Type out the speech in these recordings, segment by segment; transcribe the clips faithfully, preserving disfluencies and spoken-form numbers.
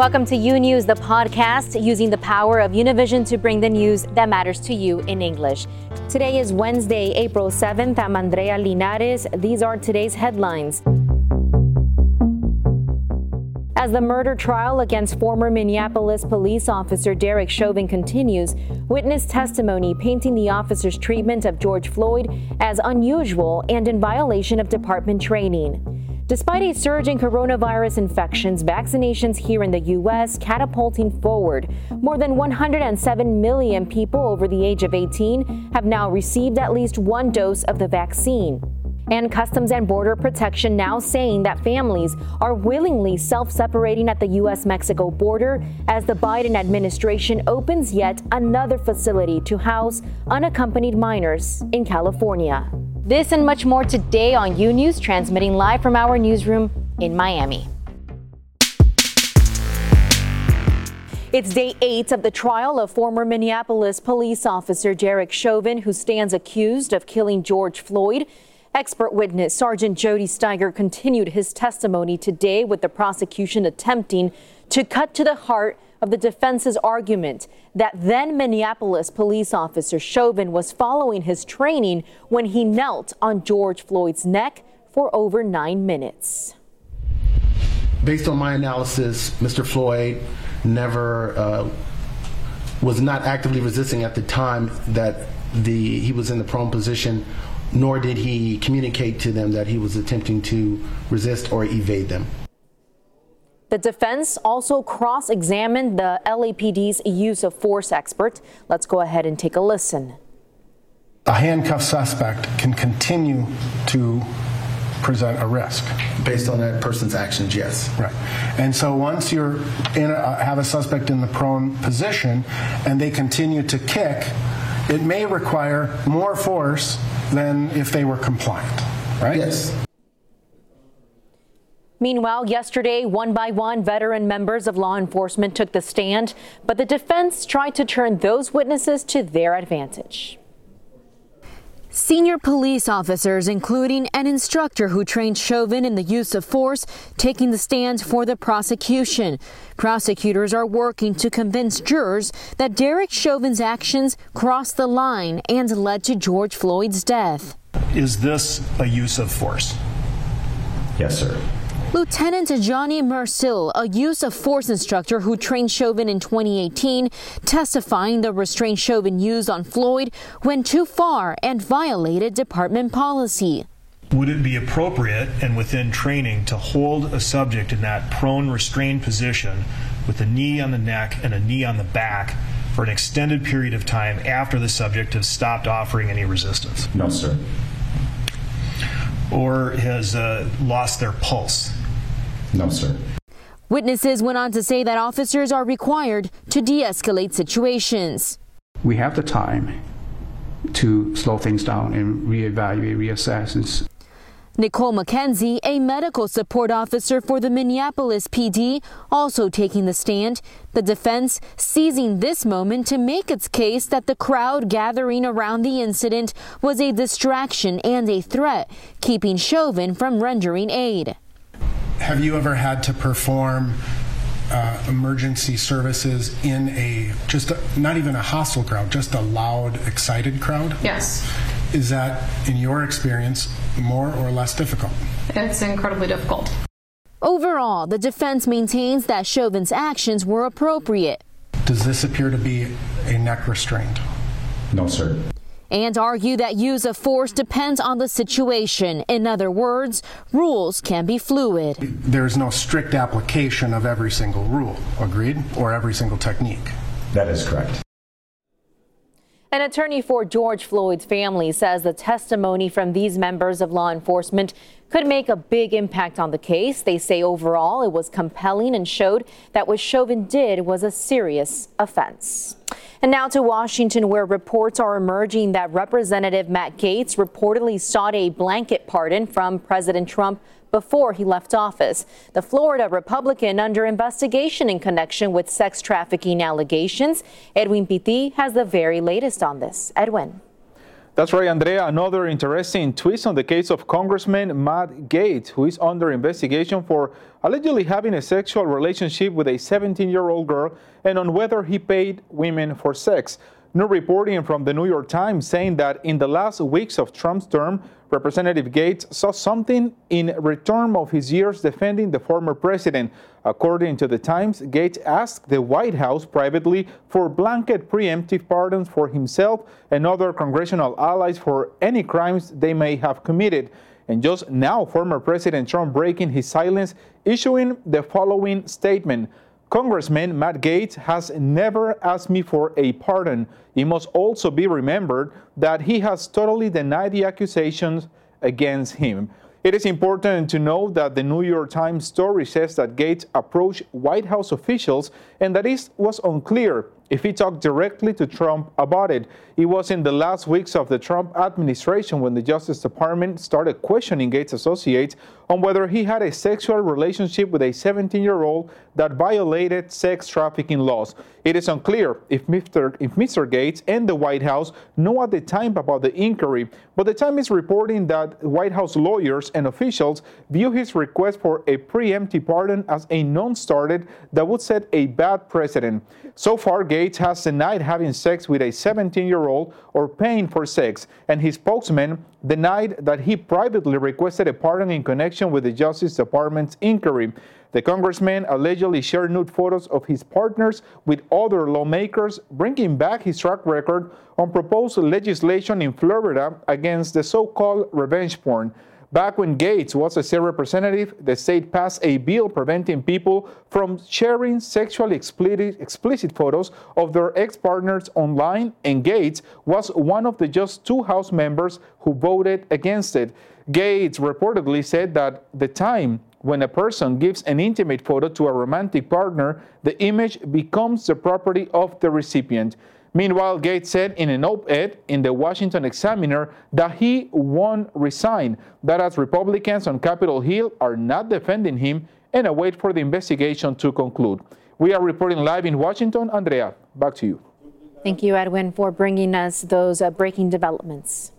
Welcome to YouNews, the podcast using the power of Univision to bring the news that matters to you in English. Today is Wednesday, April seventh. I'm Andrea Linares. These are today's headlines. As the murder trial against former Minneapolis police officer Derek Chauvin continues, witness testimony painting the officer's treatment of George Floyd as unusual and in violation of department training. Despite a surge in coronavirus infections, vaccinations here in the U S catapulting forward. More than one hundred seven million people over the age of eighteen have now received at least one dose of the vaccine. And Customs and Border Protection now saying that families are willingly self-separating at the U S Mexico border as the Biden administration opens yet another facility to house unaccompanied minors in California. This and much more today on YouNews, transmitting live from our newsroom in Miami. It's day eight of the trial of former Minneapolis police officer Derek Chauvin, who stands accused of killing George Floyd. Expert witness Sergeant Jody Steiger continued his testimony today, with the prosecution attempting to cut to the heart of the defense's argument that then Minneapolis police officer Chauvin was following his training when he knelt on George Floyd's neck for over nine minutes. Based on my analysis, Mister Floyd never uh, was not actively resisting at the time that the he was in the prone position, nor did he communicate to them that he was attempting to resist or evade them. The defense also cross-examined the L A P D's use of force expert. Let's go ahead and take a listen. A handcuffed suspect can continue to present a risk. Based on that person's actions, yes. Right. And so once you're in a, have a suspect in the prone position and they continue to kick, it may require more force than if they were compliant, right? Yes. Meanwhile, yesterday, one by one, veteran members of law enforcement took the stand, but the defense tried to turn those witnesses to their advantage. Senior police officers, including an instructor who trained Chauvin in the use of force, taking the stand for the prosecution. Prosecutors are working to convince jurors that Derek Chauvin's actions crossed the line and led to George Floyd's death. Is this a use of force? Yes, sir. Lieutenant Johnny Mercil, a use of force instructor who trained Chauvin in twenty eighteen, testifying the restraint Chauvin used on Floyd went too far and violated department policy. Would it be appropriate and within training to hold a subject in that prone restrained position with a knee on the neck and a knee on the back for an extended period of time after the subject has stopped offering any resistance? No, sir. Or has uh, lost their pulse? No, sir. Witnesses went on to say that officers are required to de-escalate situations. We have the time to slow things down and reevaluate, reassess. Nicole McKenzie, a medical support officer for the Minneapolis P D, also taking the stand. The defense seizing this moment to make its case that the crowd gathering around the incident was a distraction and a threat, keeping Chauvin from rendering aid. Have you ever had to perform uh, emergency services in a, just a, not even a hostile crowd, just a loud, excited crowd? Yes. Is that, in your experience, more or less difficult? It's incredibly difficult. Overall, the defense maintains that Chauvin's actions were appropriate. Does this appear to be a neck restraint? No, sir. And argue that use of force depends on the situation. In other words, rules can be fluid. There is no strict application of every single rule, agreed? Or every single technique. That is correct. An attorney for George Floyd's family says the testimony from these members of law enforcement could make a big impact on the case. They say overall it was compelling and showed that what Chauvin did was a serious offense. And now to Washington, where reports are emerging that Representative Matt Gaetz reportedly sought a blanket pardon from President Trump before he left office. The Florida Republican under investigation in connection with sex trafficking allegations. Edwin Piti has the very latest on this. Edwin. That's right, Andrea. Another interesting twist on the case of Congressman Matt Gaetz, who is under investigation for allegedly having a sexual relationship with a seventeen-year-old girl and on whether he paid women for sex. New reporting from the New York Times saying that in the last weeks of Trump's term, Representative Gaetz saw something in return of his years defending the former president. According to the Times, Gaetz asked the White House privately for blanket preemptive pardons for himself and other congressional allies for any crimes they may have committed. And just now, former President Trump breaking his silence, issuing the following statement. Congressman Matt Gaetz has never asked me for a pardon. It must also be remembered that he has totally denied the accusations against him. It is important to note that the New York Times story says that Gaetz approached White House officials and that it was unclear if he talked directly to Trump about it. It was in the last weeks of the Trump administration when the Justice Department started questioning Gaetz associates on whether he had a sexual relationship with a seventeen-year-old that violated sex trafficking laws. It is unclear if Mr. if Mister Gaetz and the White House know at the time about the inquiry, but the Times is reporting that White House lawyers and officials view his request for a preemptive pardon as a non-starter that would set a bad precedent. So far, Gaetz Gaetz has denied having sex with a seventeen-year-old or paying for sex, and his spokesman denied that he privately requested a pardon in connection with the Justice Department's inquiry. The congressman allegedly shared nude photos of his partners with other lawmakers, bringing back his track record on proposed legislation in Florida against the so-called revenge porn. Back when Gaetz was a state representative, the state passed a bill preventing people from sharing sexually explicit photos of their ex-partners online, and Gaetz was one of the just two House members who voted against it. Gaetz reportedly said that the time when a person gives an intimate photo to a romantic partner, the image becomes the property of the recipient. Meanwhile, Gaetz said in an op-ed in the Washington Examiner that he won't resign, that as Republicans on Capitol Hill are not defending him and await for the investigation to conclude. We are reporting live in Washington. Andrea, back to you. Thank you, Edwin, for bringing us those uh, breaking developments.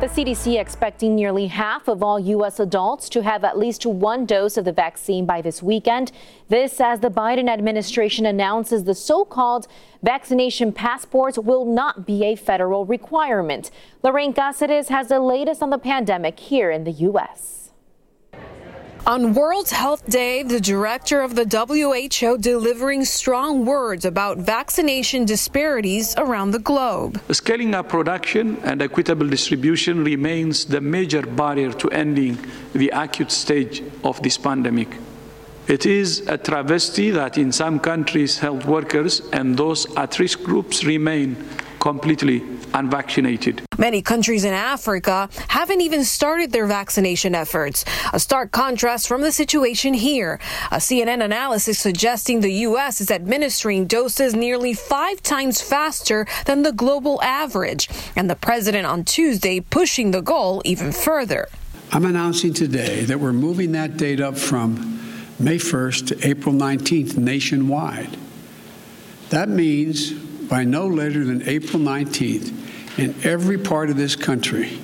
The C D C expecting nearly half of all U S adults to have at least one dose of the vaccine by this weekend. This as the Biden administration announces the so-called vaccination passports will not be a federal requirement. Lorraine Caceres has the latest on the pandemic here in the U S. On World Health Day, the director of the W H O delivering strong words about vaccination disparities around the globe. Scaling up production and equitable distribution remains the major barrier to ending the acute stage of this pandemic. It is a travesty that in some countries, health workers and those at-risk groups remain completely unvaccinated. Many countries in Africa haven't even started their vaccination efforts. A stark contrast from the situation here. A C N N analysis suggesting the U S is administering doses nearly five times faster than the global average, and the president on Tuesday pushing the goal even further. I'm announcing today that we're moving that date up from May first to April nineteenth nationwide. That means by no later than April nineteenth, in every part of this country,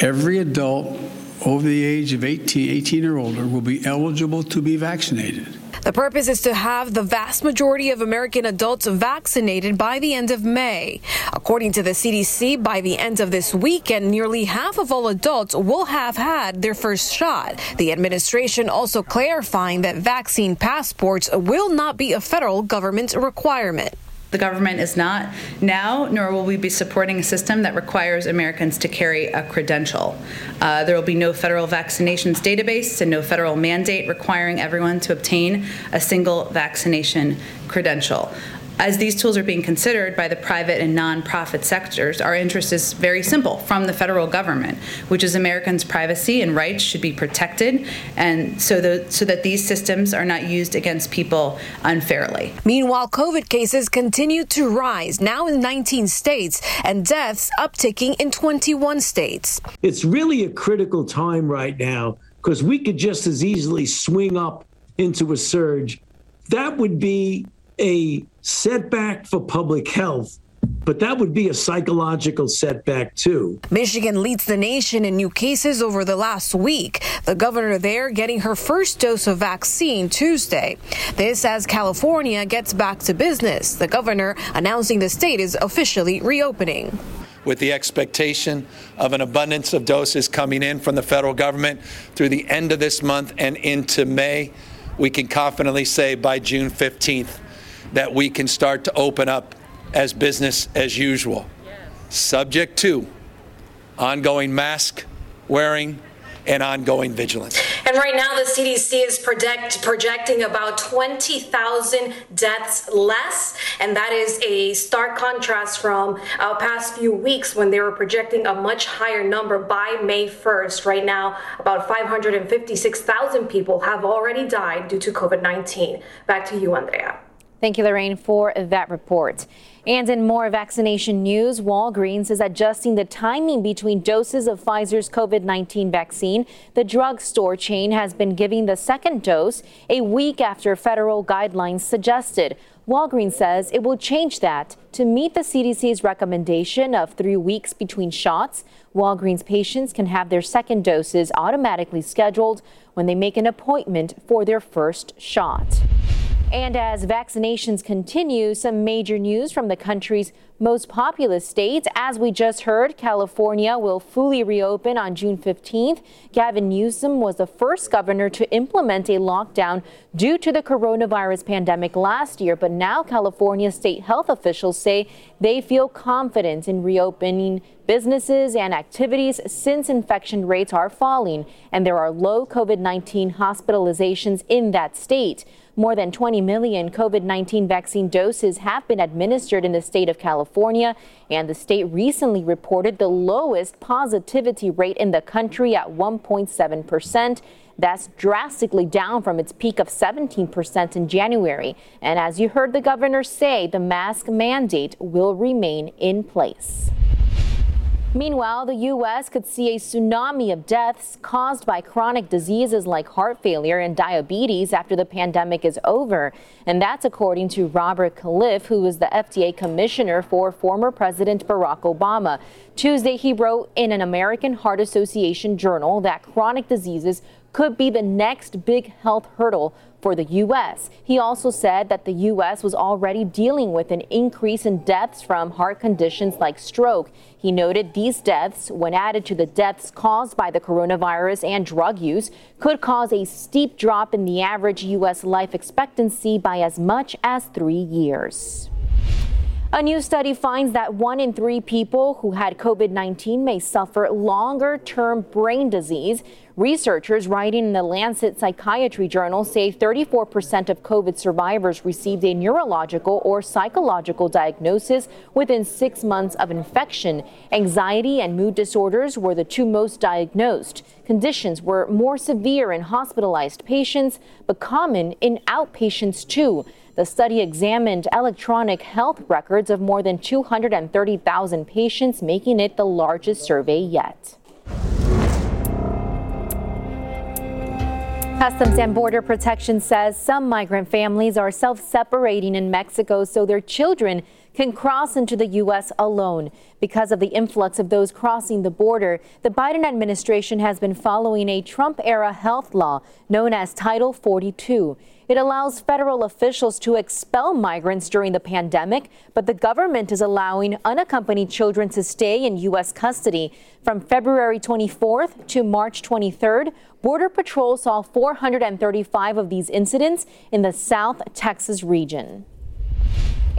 every adult over the age of eighteen, eighteen or older will be eligible to be vaccinated. The purpose is to have the vast majority of American adults vaccinated by the end of May. According to the C D C, by the end of this weekend, nearly half of all adults will have had their first shot. The administration also clarifying that vaccine passports will not be a federal government requirement. The government is not now, nor will we be supporting a system that requires Americans to carry a credential. Uh, there will be no federal vaccinations database and no federal mandate requiring everyone to obtain a single vaccination credential. As these tools are being considered by the private and nonprofit sectors, our interest is very simple from the federal government, which is Americans' privacy and rights should be protected, and so, the, so that these systems are not used against people unfairly. Meanwhile, COVID cases continue to rise, now in nineteen states, and deaths upticking in twenty-one states. It's really a critical time right now because we could just as easily swing up into a surge. That would be a setback for public health, but that would be a psychological setback, too. Michigan leads the nation in new cases over the last week. The governor there getting her first dose of vaccine Tuesday. This as California gets back to business. The governor announcing the state is officially reopening. With the expectation of an abundance of doses coming in from the federal government through the end of this month and into May, we can confidently say by June fifteenth that we can start to open up as business as usual, subject to ongoing mask wearing and ongoing vigilance. And right now, the C D C is project, projecting about twenty thousand deaths less, and that is a stark contrast from our past few weeks when they were projecting a much higher number by May first. Right now, about five hundred fifty-six thousand people have already died due to COVID nineteen. Back to you, Andrea. Thank you, Lorraine, for that report. And in more vaccination news, Walgreens is adjusting the timing between doses of Pfizer's COVID nineteen vaccine. The drugstore chain has been giving the second dose a week after federal guidelines suggested. Walgreens says it will change that to meet the C D C's recommendation of three weeks between shots. Walgreens patients can have their second doses automatically scheduled when they make an appointment for their first shot. And as vaccinations continue, some major news from the country's most populous states. As we just heard, California will fully reopen on June fifteenth. Gavin Newsom was the first governor to implement a lockdown due to the coronavirus pandemic last year. But now California state health officials say they feel confident in reopening businesses and activities since infection rates are falling and there are low COVID nineteen hospitalizations in that state. More than twenty million COVID nineteen vaccine doses have been administered in the state of California, and the state recently reported the lowest positivity rate in the country at one point seven percent. That's drastically down from its peak of seventeen percent in January. And as you heard the governor say, the mask mandate will remain in place. Meanwhile, the U S could see a tsunami of deaths caused by chronic diseases like heart failure and diabetes after the pandemic is over. And that's according to Robert Califf, who is the F D A commissioner for former President Barack Obama. Tuesday, he wrote in an American Heart Association journal that chronic diseases could be the next big health hurdle for the U S. He also said that the U S was already dealing with an increase in deaths from heart conditions like stroke. He noted these deaths, when added to the deaths caused by the coronavirus and drug use, could cause a steep drop in the average U S life expectancy by as much as three years. A new study finds that one in three people who had COVID nineteen may suffer longer-term brain disease. Researchers writing in the Lancet Psychiatry journal say thirty-four percent of COVID survivors received a neurological or psychological diagnosis within six months of infection. Anxiety and mood disorders were the two most diagnosed. Conditions were more severe in hospitalized patients, but common in outpatients too. The study examined electronic health records of more than two hundred thirty thousand patients, making it the largest survey yet. Customs and Border Protection says some migrant families are self-separating in Mexico so their children can cross into the U S alone. Because of the influx of those crossing the border, the Biden administration has been following a Trump-era health law known as Title forty-two. It allows federal officials to expel migrants during the pandemic, but the government is allowing unaccompanied children to stay in U S custody. From February twenty-fourth to March twenty-third, Border Patrol saw four hundred thirty-five of these incidents in the South Texas region.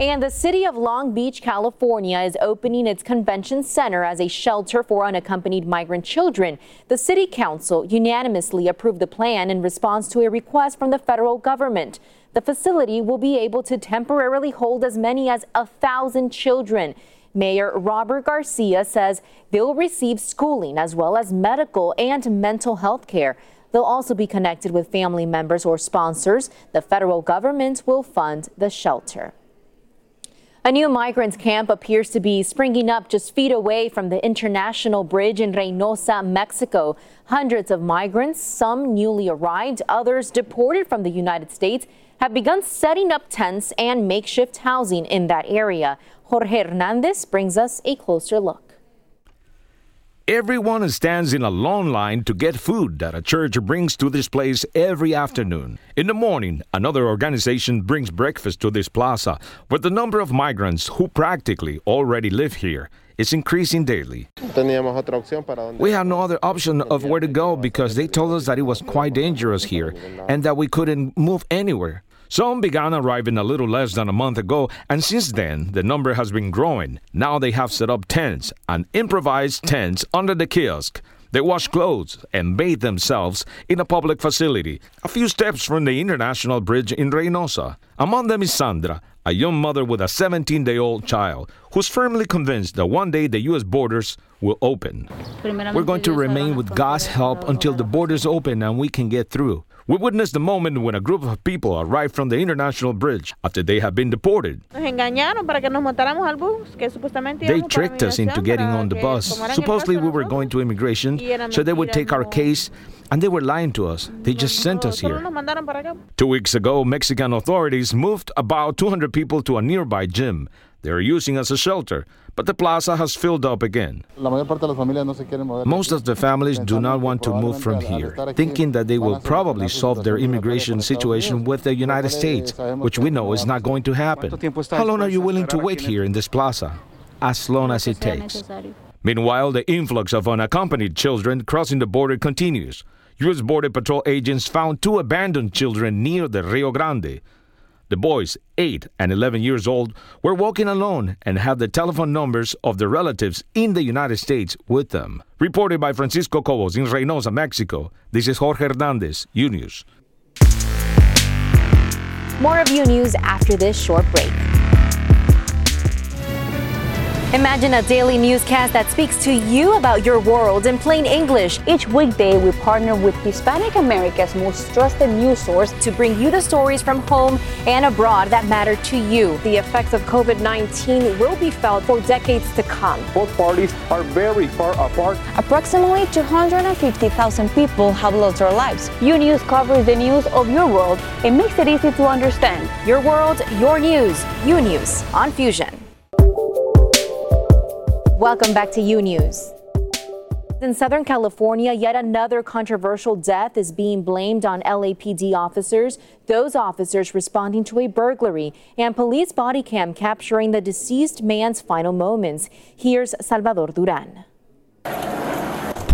And the city of Long Beach, California is opening its convention center as a shelter for unaccompanied migrant children. The city council unanimously approved the plan in response to a request from the federal government. The facility will be able to temporarily hold as many as a thousand children. Mayor Robert Garcia says they'll receive schooling as well as medical and mental health care. They'll also be connected with family members or sponsors. The federal government will fund the shelter. A new migrants camp appears to be springing up just feet away from the international bridge in Reynosa, Mexico. Hundreds of migrants, some newly arrived, others deported from the United States, have begun setting up tents and makeshift housing in that area. Jorge Hernandez brings us a closer look. Everyone stands in a long line to get food that a church brings to this place every afternoon. In the morning, another organization brings breakfast to this plaza, where the number of migrants who practically already live here is increasing daily. We had no other option of where to go because they told us that it was quite dangerous here and that we couldn't move anywhere. Some began arriving a little less than a month ago, and since then, the number has been growing. Now they have set up tents and improvised tents under the kiosk. They wash clothes and bathe themselves in a public facility, a few steps from the International Bridge in Reynosa. Among them is Sandra, a young mother with a seventeen-day-old child, who's firmly convinced that one day the U S borders will open. We're going to remain with God's help until the borders open and we can get through. We witnessed the moment when a group of people arrived from the International Bridge after they had been deported. They tricked us into getting on the bus. Supposedly we were going to immigration, so they would take our case, and they were lying to us. They just sent us here. Two weeks ago, Mexican authorities moved about two hundred people to a nearby gym. They are using as a shelter, but the plaza has filled up again. Most of the families do not want to move from here, thinking that they will probably solve their immigration situation with the United States, which we know is not going to happen. How long are you willing to wait here in this plaza? As long as it takes. Meanwhile, the influx of unaccompanied children crossing the border continues. U S Border Patrol agents found two abandoned children near the Rio Grande. The boys, eight and eleven years old, were walking alone and had the telephone numbers of their relatives in the United States with them. Reported by Francisco Cobos in Reynosa, Mexico, this is Jorge Hernandez, YouNews. More of YouNews after this short break. Imagine a daily newscast that speaks to you about your world in plain English. Each weekday, we partner with Hispanic America's most trusted news source to bring you the stories from home and abroad that matter to you. The effects of COVID nineteen will be felt for decades to come. Both parties are very far apart. Approximately two hundred fifty thousand people have lost their lives. YouNews covers the news of your world and makes it easy to understand. Your world, your news. YouNews on Fusion. Welcome back to YouNews. In Southern California, yet another controversial death is being blamed on L A P D officers, those officers responding to a burglary, and police body cam capturing the deceased man's final moments. Here's Salvador Duran.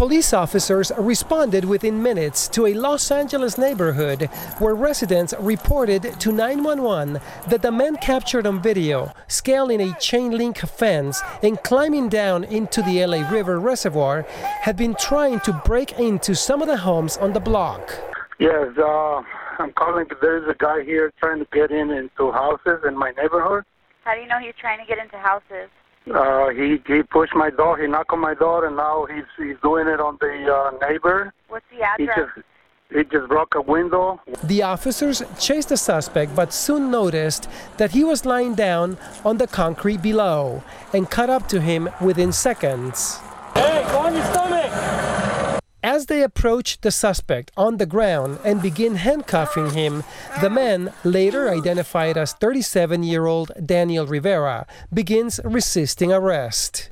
Police officers responded within minutes to a Los Angeles neighborhood where residents reported to nine one one that the man captured on video, scaling a chain link fence and climbing down into the L A River Reservoir, had been trying to break into some of the homes on the block. Yes, uh, I'm calling because there's a guy here trying to get in into houses in my neighborhood. How do you know he's trying to get into houses? Uh, he, he pushed my door, he knocked on my door, and now he's he's doing it on the uh, neighbor. What's the address? He just, he just broke a window. The officers chased the suspect, but soon noticed that he was lying down on the concrete below and caught up to him within seconds. Hey, go on your stomach! As they approached the suspect on the ground and began handcuffing him, the man, later identified as thirty-seven-year-old Daniel Rivera, begins resisting arrest.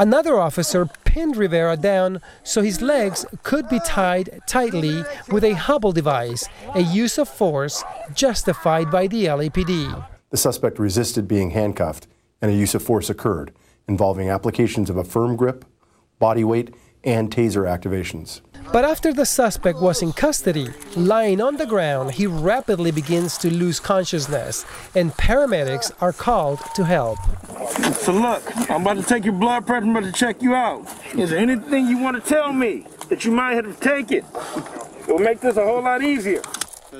Another officer pinned Rivera down so his legs could be tied tightly with a hobble device, a use of force justified by the L A P D. The suspect resisted being handcuffed, and a use of force occurred, involving applications of a firm grip, body weight, and taser activations. But after the suspect was in custody, lying on the ground, he rapidly begins to lose consciousness, and paramedics are called to help. So look, I'm about to take your blood pressure, I'm about to check you out. Is there anything you want to tell me that you might have taken? It will make this a whole lot easier.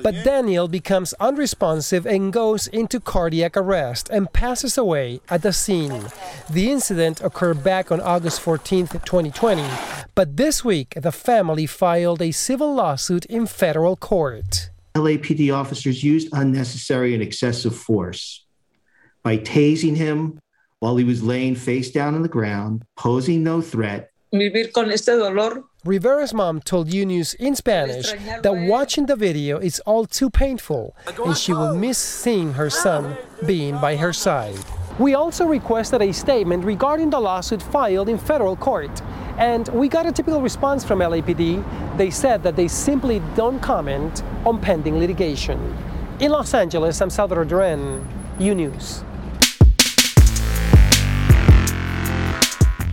But Daniel becomes unresponsive and goes into cardiac arrest and passes away at the scene. The incident occurred back on August fourteenth, twenty twenty, but this week the family filed a civil lawsuit in federal court. L A P D officers used unnecessary and excessive force by tasing him while he was laying face down on the ground, posing no threat, vivir con este dolor. Rivera's mom told YouNews in Spanish that watching the video is all too painful and she will miss seeing her son being by her side. We also requested a statement regarding the lawsuit filed in federal court, and we got a typical response from L A P D. They said that they simply don't comment on pending litigation. In Los Angeles, I'm Salvador Duran, YouNews.